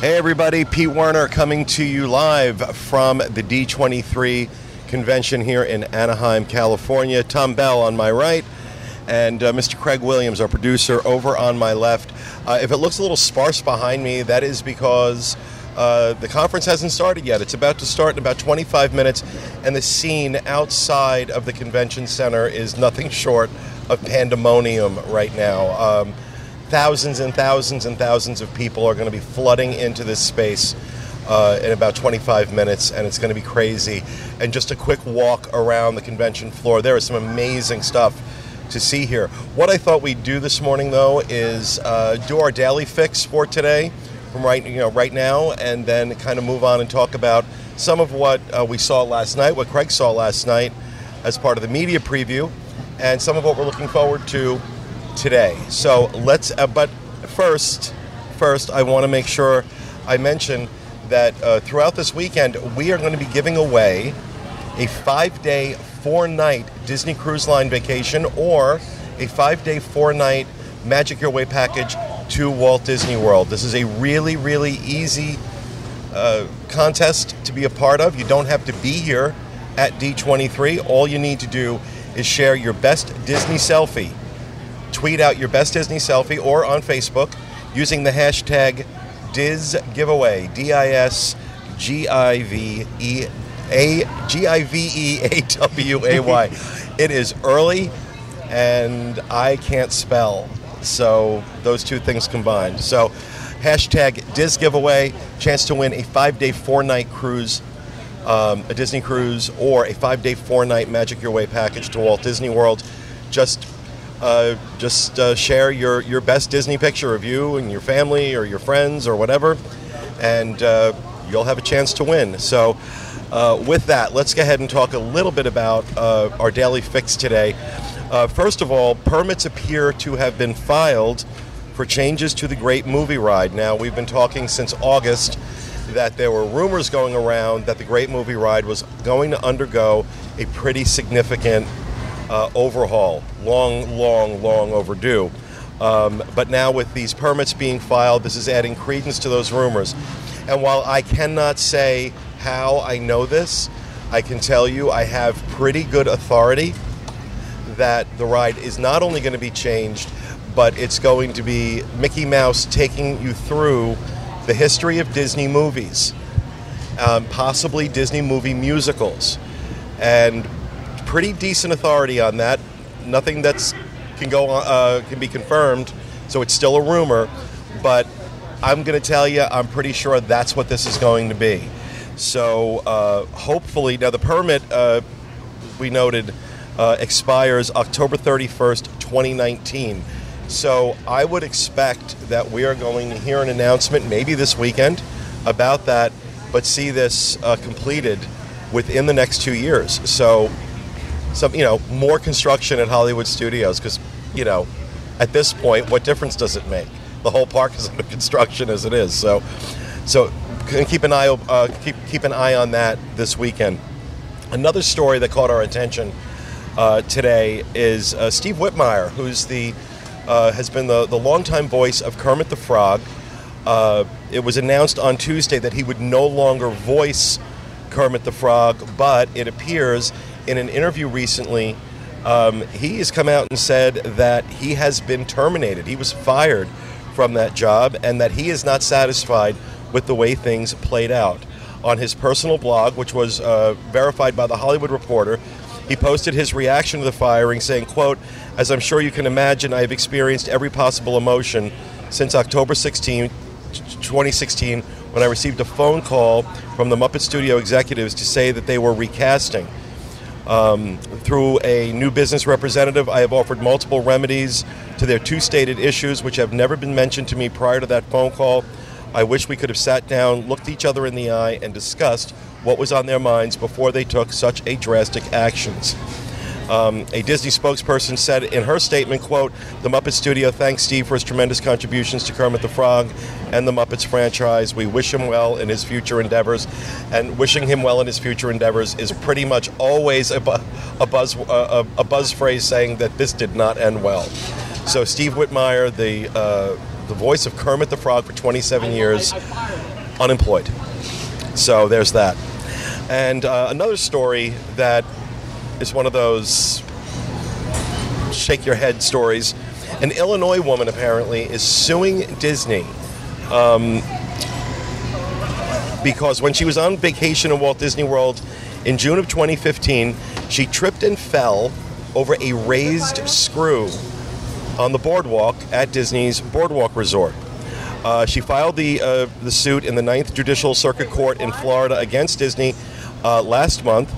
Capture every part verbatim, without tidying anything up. Hey everybody, Pete Werner coming to you live from the D twenty-three convention here in Anaheim, California. Tom Bell on my right, and uh, Mister Craig Williams, our producer, over on my left. Uh, if it looks a little sparse behind me, that is because uh, the conference hasn't started yet. It's about to start in about twenty-five minutes, and the scene outside of the convention center is nothing short of pandemonium right now. Um, Thousands and thousands and thousands of people are going to be flooding into this space uh, in about twenty-five minutes, and it's going to be crazy. And just a quick walk around the convention floor. There is some amazing stuff to see here. What I thought we'd do this morning, though, is uh, do our daily fix for today from right, you know, right now, and then kind of move on and talk about some of what uh, we saw last night, what Craig saw last night as part of the media preview, and some of what we're looking forward to today. So let's, uh, but first, first I want to make sure I mention that uh, throughout this weekend we are going to be giving away a five-day, four-night Disney Cruise Line vacation or a five-day, four-night Magic Your Way package to Walt Disney World. This is a really, really easy uh, contest to be a part of. You don't have to be here at D twenty-three. All you need to do is share your best Disney selfie. Tweet out your best Disney selfie or on Facebook using the hashtag DizGiveaway, D I S G I V E A G I V E A W A Y. It is early, and I can't spell, so those two things combined. So hashtag DizGiveaway, chance to win a five-day, four-night cruise, um, a Disney cruise, or a five-day, four-night Magic Your Way package to Walt Disney World. Just Uh, just uh, share your, your best Disney picture of you and your family or your friends or whatever, and uh, you'll have a chance to win. So uh, with that, let's go ahead and talk a little bit about uh, our daily fix today. Uh, first of all, permits appear to have been filed for changes to the Great Movie Ride. Now, we've been talking since August that there were rumors going around that the Great Movie Ride was going to undergo a pretty significant Uh, overhaul, long, long, long overdue. Um, but now with these permits being filed, this is adding credence to those rumors. And while I cannot say how I know this, I can tell you I have pretty good authority that the ride is not only going to be changed, but it's going to be Mickey Mouse taking you through the history of Disney movies, um, possibly Disney movie musicals. And pretty decent authority on that. Nothing that's can go uh, can be confirmed, so it's still a rumor. But I'm going to tell you, I'm pretty sure that's what this is going to be. So uh, hopefully, now the permit uh, we noted uh, expires October thirty-first, twenty nineteen. So I would expect that we are going to hear an announcement maybe this weekend about that, but see this uh, completed within the next two years. So. Some, you know, more construction at Hollywood Studios because, you know, at this point, what difference does it make? The whole park is under construction as it is. So, so keep an eye uh, keep keep an eye on that this weekend. Another story that caught our attention uh, today is uh, Steve Whitmire, who's the uh, has been the the longtime voice of Kermit the Frog. Uh, it was announced on Tuesday that he would no longer voice Kermit the Frog, but it appears. In an interview recently, um, he has come out and said that he has been terminated. He was fired from that job and that he is not satisfied with the way things played out. On his personal blog, which was uh, verified by The Hollywood Reporter, he posted his reaction to the firing saying, quote, "As I'm sure you can imagine, I have experienced every possible emotion since October sixteenth, twenty sixteen, when I received a phone call from the Muppet Studio executives to say that they were recasting. Um, through a new business representative, I have offered multiple remedies to their two stated issues, which have never been mentioned to me prior to that phone call. I wish we could have sat down, looked each other in the eye, and discussed what was on their minds before they took such a drastic actions." Um, a Disney spokesperson said in her statement, quote, "The Muppet Studio thanks Steve for his tremendous contributions to Kermit the Frog and the Muppets franchise. We wish him well in his future endeavors." And wishing him well in his future endeavors is pretty much always a, bu- a, buzz, uh, a, a buzz phrase saying that this did not end well. So Steve Whitmire, the, uh, the voice of Kermit the Frog for twenty-seven years, unemployed. So there's that. And uh, another story that is one of those shake your head stories. An Illinois woman apparently is suing Disney um, because when she was on vacation in Walt Disney World in June of twenty fifteen, she tripped and fell over a raised screw on the boardwalk at Disney's Boardwalk Resort. Uh, she filed the uh, the suit in the Ninth Judicial Circuit Court in Florida against Disney uh, last month.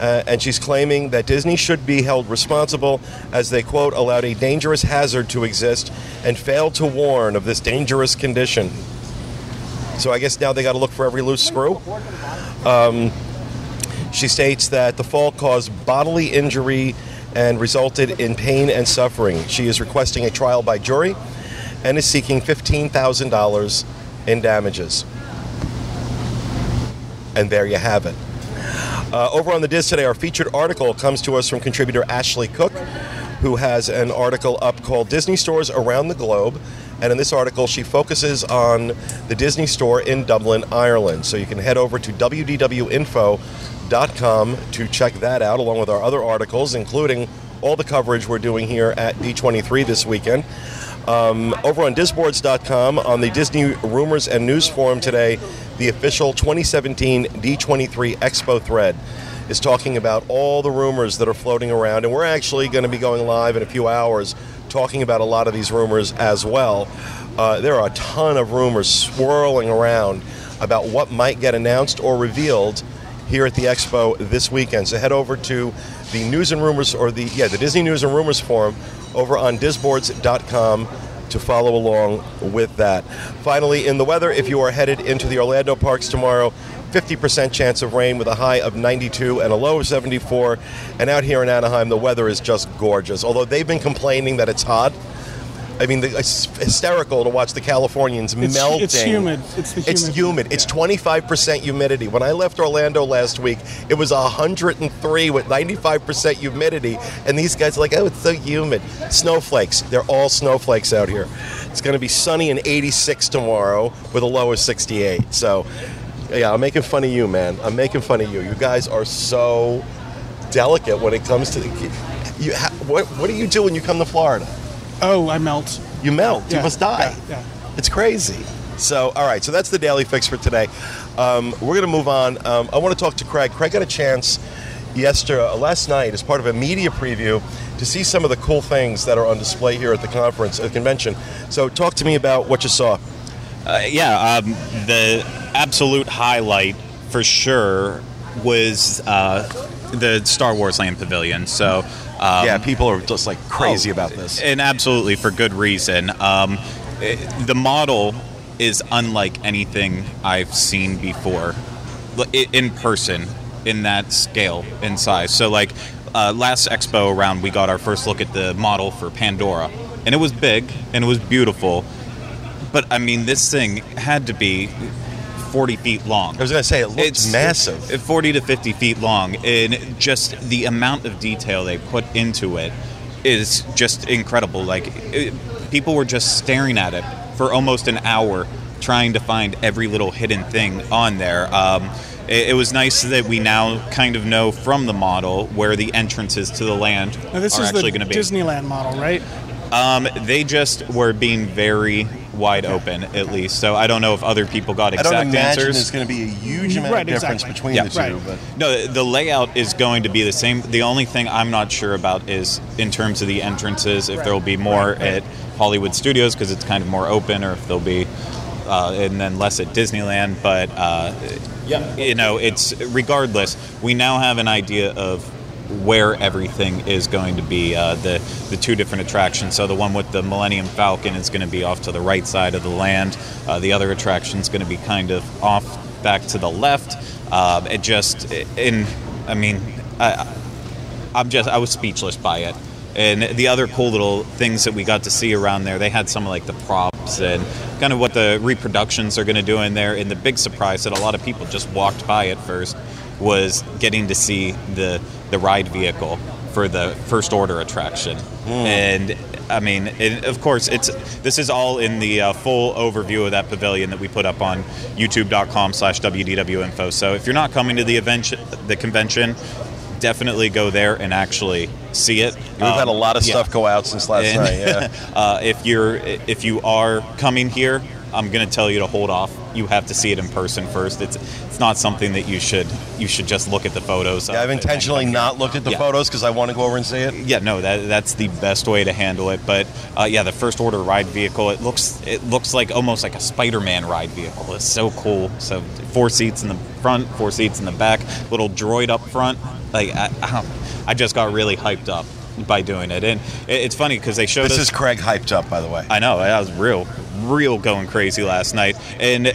Uh, and she's claiming that Disney should be held responsible as they, quote, allowed a dangerous hazard to exist and failed to warn of this dangerous condition. So I guess now they got to look for every loose screw. Um, she states that the fall caused bodily injury and resulted in pain and suffering. She is requesting a trial by jury and is seeking fifteen thousand dollars in damages. And there you have it. Uh, over on the Diz today, our featured article comes to us from contributor Ashley Cook, who has an article up called Disney Stores Around the Globe. And in this article, she focuses on the Disney Store in Dublin, Ireland. So you can head over to w d w info dot com to check that out, along with our other articles, including all the coverage we're doing here at D twenty-three this weekend. Um, over on Disboards dot com, on the Disney Rumors and News Forum today, the official twenty seventeen D twenty-three Expo thread is talking about all the rumors that are floating around, and we're actually going to be going live in a few hours talking about a lot of these rumors as well. Uh, there are a ton of rumors swirling around about what might get announced or revealed here at the Expo this weekend. So head over to the News and Rumors, or the yeah, the Disney News and Rumors Forum over on Disboards dot com to follow along with that. Finally, in the weather, if you are headed into the Orlando parks tomorrow, fifty percent chance of rain with a high of ninety-two and a low of seventy-four. And out here in Anaheim, the weather is just gorgeous. Although they've been complaining that it's hot. I mean, it's hysterical to watch the Californians it's, melting. It's humid. It's the humid. It's humid. It's twenty-five percent humidity. When I left Orlando last week, it was one hundred three with ninety-five percent humidity, and these guys are like, oh, it's so humid. Snowflakes. They're all snowflakes out here. It's going to be sunny and eighty-six tomorrow with a low of sixty-eight. So, yeah, I'm making fun of you, man. I'm making fun of you. You guys are so delicate when it comes to the... You, what, what do you do when you come to Florida? Oh, I melt. You melt. Yeah, you must die. Yeah, yeah. It's crazy. So, all right. So that's the Daily Fix for today. Um, we're going to move on. Um, I want to talk to Craig. Craig got a chance yesterday, last night, as part of a media preview, to see some of the cool things that are on display here at the conference, uh, convention. So talk to me about what you saw. Uh, yeah. Um, the absolute highlight, for sure, was uh, the Star Wars Land Pavilion. So... Um, yeah, people are just like crazy oh, about this. And absolutely, for good reason. Um, it, the model is unlike anything I've seen before in person, in that scale, in size. So like uh, last Expo round, we got our first look at the model for Pandora. And it was big, and it was beautiful. But I mean, this thing had to be forty feet long. I was going to say, it looks it's massive. forty to fifty feet long, and just the amount of detail they put into it is just incredible. Like, it, people were just staring at it for almost an hour, trying to find every little hidden thing on there. Um, it, it was nice that we now kind of know from the model where the entrances to the land now, this are is actually going to be. Disneyland model, right? Um, they just were being very wide okay. open, at okay. least. So I don't know if other people got exact answers. I don't imagine answers. There's going to be a huge amount right, of difference exactly. between yeah. the two. Right. But. No, the layout is going to be the same. The only thing I'm not sure about is in terms of the entrances, if right. there will be more right. at Hollywood Studios because it's kind of more open, or if there'll be, uh, and then less at Disneyland. But uh, yeah. you know, it's regardless. We now have an idea of where everything is going to be, uh, the the two different attractions. So the one with the Millennium Falcon is going to be off to the right side of the land. Uh, the other attraction is going to be kind of off back to the left. Uh, it just, in, I mean, I, I'm just, I was speechless by it. And the other cool little things that we got to see around there, they had some of like the props and kind of what the reproductions are going to do in there. And the big surprise that a lot of people just walked by at first was getting to see the the ride vehicle for the First Order attraction. Mm. And I mean, it, of course, it's this is all in the uh, full overview of that pavilion that we put up on youtube dot com slash w d w info. So if you're not coming to the event, the convention, definitely go there and actually see it. We've um, had a lot of yeah. stuff go out since last and, night. Yeah. uh, if you're if you are coming here, I'm going to tell you to hold off. You have to see it in person first. It's it's not something that you should you should just look at the photos. Yeah, I've intentionally not looked at the yeah. photos because I want to go over and see it. Yeah, no, that that's the best way to handle it. But uh, yeah, the first order ride vehicle, it looks it looks like almost like a Spider-Man ride vehicle. It's so cool. So four seats in the front, four seats in the back, little droid up front. Like I I, don't, I just got really hyped up by doing it, and it's funny because they showed this us. This is Craig hyped up, by the way. I know, I was real. real going crazy last night, and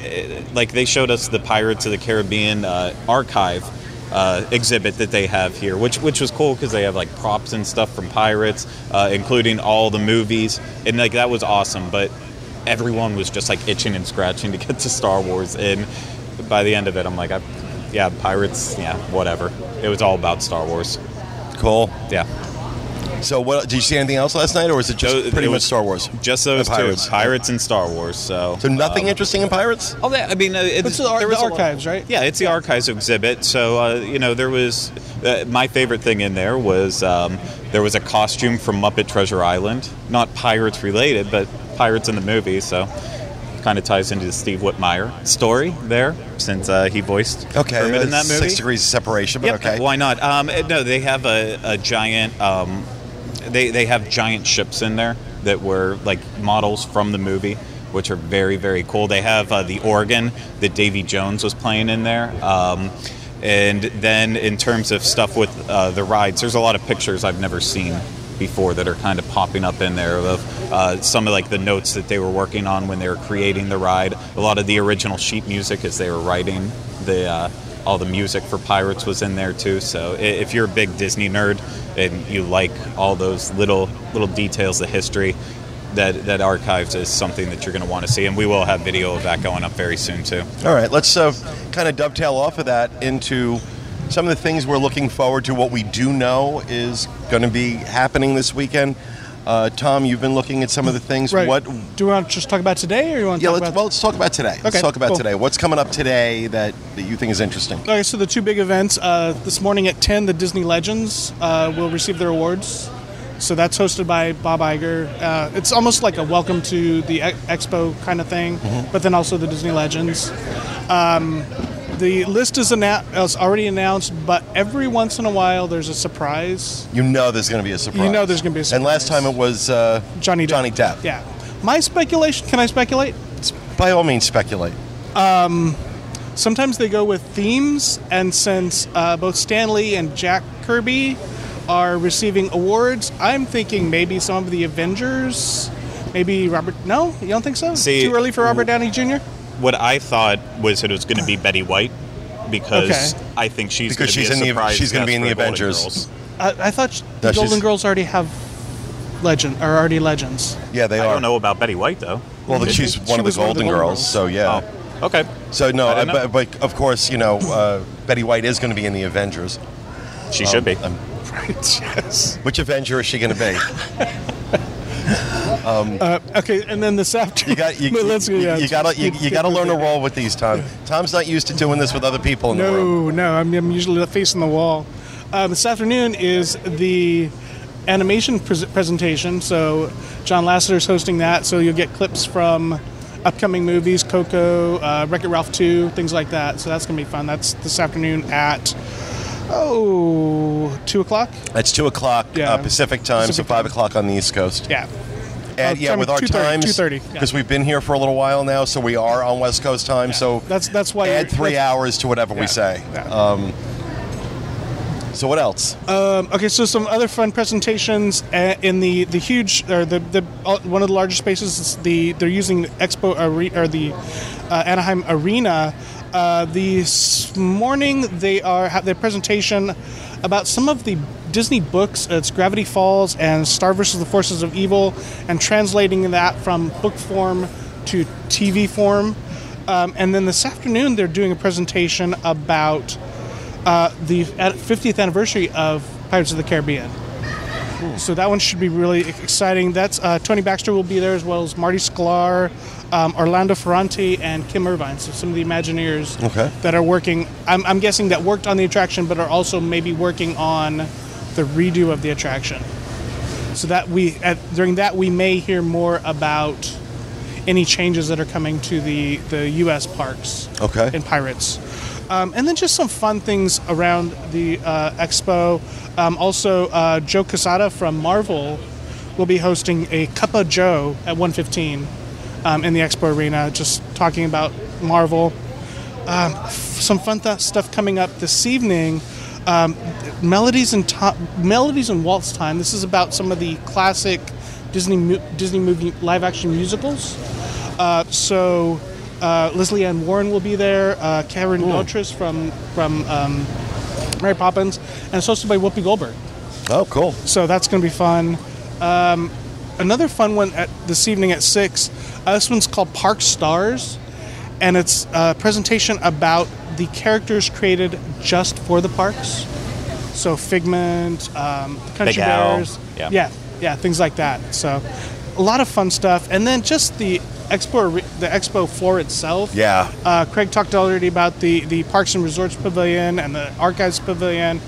like they showed us the Pirates of the Caribbean uh, archive uh, exhibit that they have here, which which was cool because they have like props and stuff from Pirates, uh, including all the movies, and like that was awesome. But everyone was just like itching and scratching to get to Star Wars, and by the end of it, I'm like, I, yeah, Pirates, yeah, whatever. It was all about Star Wars. Cool, yeah. So, what did you see anything else last night, or was it just those, pretty it much Star Wars? Just those and Pirates. two, Pirates and Star Wars. So, so nothing um, interesting in Pirates? Oh, yeah, I mean, it's, it's the, ar- there was the archives, right? Yeah, it's the archives exhibit. So, uh, you know, there was uh, my favorite thing in there was um, there was a costume from Muppet Treasure Island, not Pirates related, but Pirates in the movie. So, kind of ties into the Steve Whitmire story there, since uh, he voiced okay, Kermit in that movie. Six degrees of separation, but yep, okay, why not? Um, no, they have a, a giant. Um, They they have giant ships in there that were like models from the movie, which are very, very cool. They have uh, the organ that Davy Jones was playing in there. Um, and then in terms of stuff with uh, the rides, there's a lot of pictures I've never seen before that are kind of popping up in there of uh, some of like the notes that they were working on when they were creating the ride. A lot of the original sheet music as they were writing the uh, all the music for Pirates was in there too. So if you're a big Disney nerd, and you like all those little little details of history, that that archives is something that you're going to want to see, and we will have video of that going up very soon too. All right, let's uh, kind of dovetail off of that into some of the things we're looking forward to. What we do know is going to be happening this weekend. Uh, Tom, you've been looking at some of the things. Right. What do we want to just talk about today, or you want to? Yeah, talk let's, about well, let's talk about today. Okay, let's talk about cool. today. What's coming up today that, that you think is interesting? Okay, so the two big events uh, this morning at ten, the Disney Legends uh, will receive their awards. So that's hosted by Bob Iger. Uh, it's almost like a welcome to the e- expo kind of thing, mm-hmm. but then also the Disney Legends. Um, The list is annou- it's already announced, but every once in a while there's a surprise. You know there's going to be a surprise. You know there's going to be a surprise. And last time it was uh, Johnny Depp. Johnny Depp. Yeah. My speculation, can I speculate? By all means, speculate. Um, sometimes they go with themes, and since uh, both Stan Lee and Jack Kirby are receiving awards, I'm thinking maybe some of the Avengers, maybe Robert... No? You don't think so? See, too early for Robert Downey Junior? What I thought was that it was going to be Betty White because okay. I think she's because going to she's be a in surprise. The, she's going to be in the Avengers. I, I thought she, no, the Golden Girls already have legend are already legends. Yeah, they I are. I don't know about Betty White though. Well, the, she's one, she of, the one of the Golden Girls, Girls. So yeah. Oh, okay. So no, uh, but, but of course you know uh, Betty White is going to be in the Avengers. She um, should be. Um, yes. Which Avenger is she going to be? Um, uh, okay, and then this afternoon. You got you, you, you, you gotta you, you gotta learn to roll with these, Tom. Tom's not used to doing this with other people in no, the room. No, no, I'm, I'm usually the face in the wall. Uh, this afternoon is the animation pre- presentation. So John Lasseter's hosting that. So you'll get clips from upcoming movies, Coco, uh, Wreck-It Ralph two, things like that. So that's gonna be fun. That's this afternoon at. Oh, two o'clock? That's two o'clock yeah. uh, Pacific time, Pacific so five time. o'clock on the East Coast. Yeah. And, uh, yeah, with our times, because yeah. we've been here for a little while now, so we are on West Coast time. Yeah. So that's that's why add three hours to whatever yeah, we say. Yeah. Um, so what else? Um, okay, so some other fun presentations in the, the huge or the, the one of the larger spaces. Is the they're using Expo or the uh, Anaheim Arena. Uh, this morning they are have their presentation about some of the Disney books. It's Gravity Falls and Star versus the Forces of Evil, and translating that from book form to T V form. Um, and then this afternoon they're doing a presentation about uh, the fiftieth anniversary of Pirates of the Caribbean. Cool. So that one should be really exciting. That's uh, Tony Baxter will be there, as well as Marty Sklar, um, Orlando Ferrante, and Kim Irvine. So some of the Imagineers okay. that are working, I'm, I'm guessing that worked on the attraction, but are also maybe working on the redo of the attraction. So that we at, during that we may hear more about any changes that are coming to the, the U S parks okay. and Pirates. Um, and then just some fun things around the uh, expo. Um, also, uh, Joe Quesada from Marvel will be hosting a Cup of Joe at one fifteen um, in the expo arena, just talking about Marvel. Um, f- some fun th- stuff coming up this evening. Um, Melodies in to- Melodies in Waltz Time. This is about some of the classic Disney mu- Disney movie live-action musicals. Uh, so... Uh, Leslie Ann Warren will be there, uh, Karen Notris from from um, Mary Poppins, and it's hosted by Whoopi Goldberg. Oh, cool. So that's going to be fun. Um, another fun one at this evening at six, uh, this one's called Park Stars, and it's a presentation about the characters created just for the parks. So Figment, um, Country Big Bears. Yeah. yeah, yeah, things like that. So a lot of fun stuff. And then just the... Expo, the expo floor itself. Yeah. Uh, Craig talked already about the, the Parks and Resorts Pavilion and the Archives Pavilion,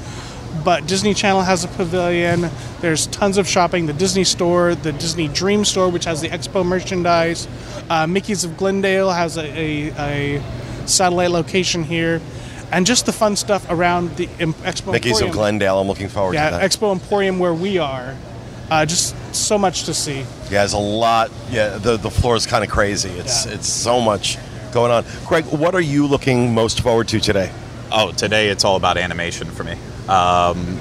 but Disney Channel has a pavilion. There's tons of shopping. The Disney Store, the Disney Dream Store, which has the Expo merchandise. Uh, Mickey's of Glendale has a, a, a satellite location here. And just the fun stuff around the um, Expo Mickey's Emporium. Mickey's of Glendale, I'm looking forward yeah, to that. Expo Emporium where we are. Uh, just so much to see. Yeah, there's a lot. Yeah, the the floor is kind of crazy. It's yeah. it's so much going on. Craig, what are you looking most forward to today? Oh, today it's all about animation for me. Um,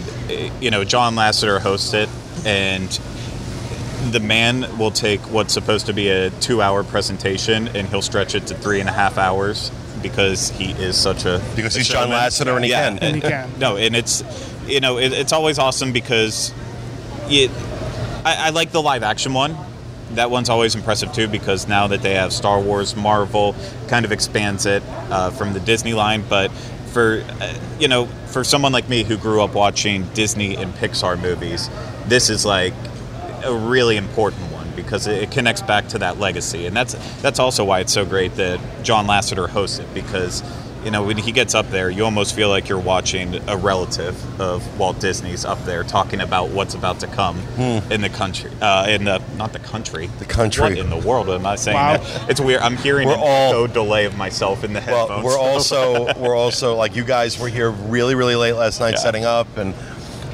you know, John Lasseter hosts it, and the man will take what's supposed to be a two-hour presentation, and he'll stretch it to three and a half hours because he is such a because a he's showman. John Lasseter, and he yeah, can. And he can. No, and it's you know it, it's always awesome because it. I, I like the live-action one. That one's always impressive, too, because now that they have Star Wars, Marvel, kind of expands it uh, from the Disney line. But for, uh, you know, for someone like me who grew up watching Disney and Pixar movies, this is, like, a really important one because it, it connects back to that legacy. And that's that's also why it's so great that John Lasseter hosts it because, you know, when he gets up there, you almost feel like you're watching a relative of Walt Disney's up there talking about what's about to come mm. in the country. Uh, in the not the country, the country what in the world. Am I saying wow. that? It's weird. I'm hearing we're an all, echo delay of myself in the headphones. Well, we're also we're also like you guys were here really really late last night yeah. setting up, and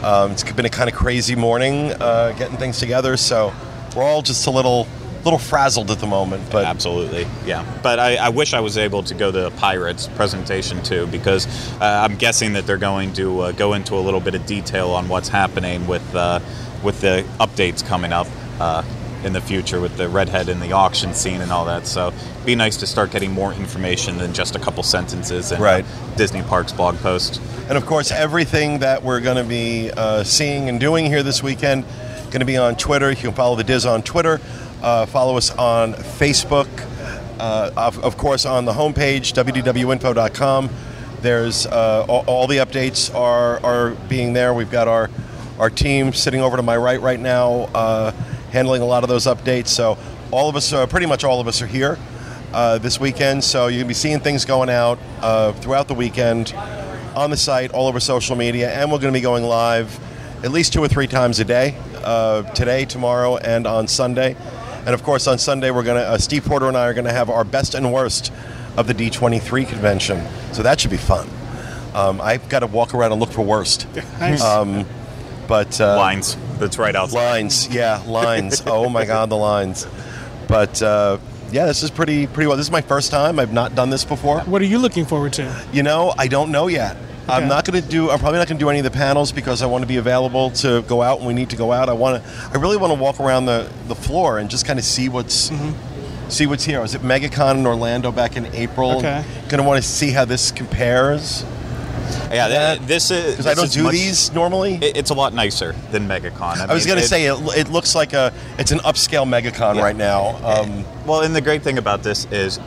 um, it's been a kind of crazy morning uh, getting things together. So we're all just a little. little frazzled at the moment, but absolutely, yeah. But I, I wish I was able to go to the Pirates presentation too, because uh, I'm guessing that they're going to uh, go into a little bit of detail on what's happening with uh, with the updates coming up uh, in the future with the redhead and the auction scene and all that. So it'd be nice to start getting more information than just a couple sentences in right. Disney Parks blog post. And of course, everything that we're going to be uh, seeing and doing here this weekend going to be on Twitter. You can follow the Diz on Twitter. Uh, follow us on Facebook, uh, of, of course on the homepage, w d w info dot com. There's uh, all, all the updates are, are being there. We've got our, our team sitting over to my right right now uh, handling a lot of those updates. So all of us, uh, pretty much all of us are here uh, this weekend. So you're going to be seeing things going out uh, throughout the weekend on the site, all over social media. And we're going to be going live at least two or three times a day, uh, today, tomorrow, and on Sunday. And, of course, on Sunday, we're going to, uh, Steve Porter and I are going to have our best and worst of the D twenty-three convention. So that should be fun. Um, I've got to walk around and look for worst. Nice. Um, but, uh, lines. That's right outside. Lines. Yeah, lines. Oh, my God, the lines. But, uh, yeah, this is pretty pretty well. This is my first time. I've not done this before. What are you looking forward to? You know, I don't know yet. Okay. I'm not going to do. I'm probably not going to do any of the panels because I want to be available to go out when we need to go out. I want to. I really want to walk around the, the floor and just kind of see what's mm-hmm. see what's here. I was at MegaCon in Orlando back in April. Okay. Going to want to see how this compares. Yeah, that, this is because I don't do much, these normally. It, it's a lot nicer than MegaCon. I, I mean, was going to say it, it looks like a. It's an upscale MegaCon yeah. right now. Um, well, and the great thing about this is.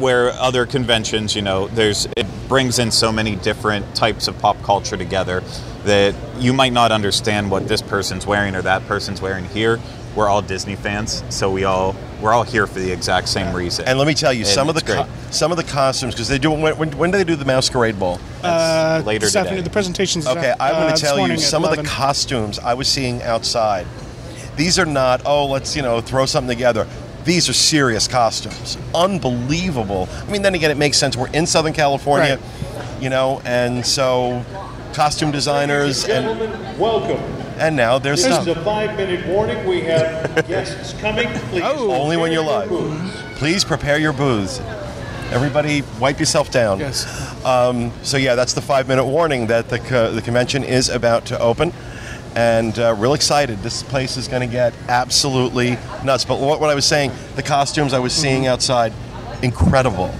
where other conventions, you know, there's it brings in so many different types of pop culture together that you might not understand what this person's wearing or that person's wearing here. We're all Disney fans, so we all we're all here for the exact same reason. And let me tell you, and some of the co- some of the costumes, because they do when, when, when do they do the masquerade ball? That's uh, later today. The presentation's okay. At, I'm going to uh, tell you some of the costumes I was seeing outside. These are not oh let's you know throw something together. These are serious costumes, unbelievable. I mean, then again, it makes sense. We're in Southern California, right. you know, and so costume designers and, and welcome. And now there's this stuff. Is a five-minute warning. We have guests coming. Please oh, only when you're live. Please prepare your booze. Everybody, wipe yourself down. Yes. Um, so yeah, that's the five-minute warning that the co- the convention is about to open, and uh, real excited. This place is going to get absolutely nuts. But what, what I was saying, the costumes I was seeing mm-hmm. outside, incredible.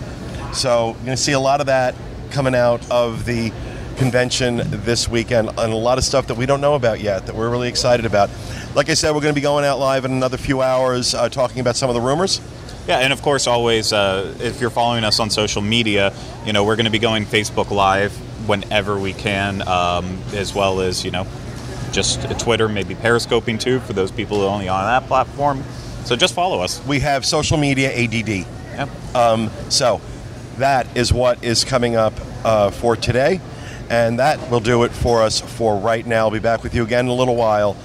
So you're going to see a lot of that coming out of the convention this weekend, and a lot of stuff that we don't know about yet that we're really excited about. Like I said, we're going to be going out live in another few hours uh, talking about some of the rumors. Yeah, and of course, always, uh, if you're following us on social media, you know, we're going to be going Facebook Live whenever we can, um, as well as, you know, just Twitter, maybe Periscoping too, for those people who are only on that platform. So just follow us. We have social media A D D. Yep. Um, so that is what is coming up uh, for today. And that will do it for us for right now. I'll be back with you again in a little while.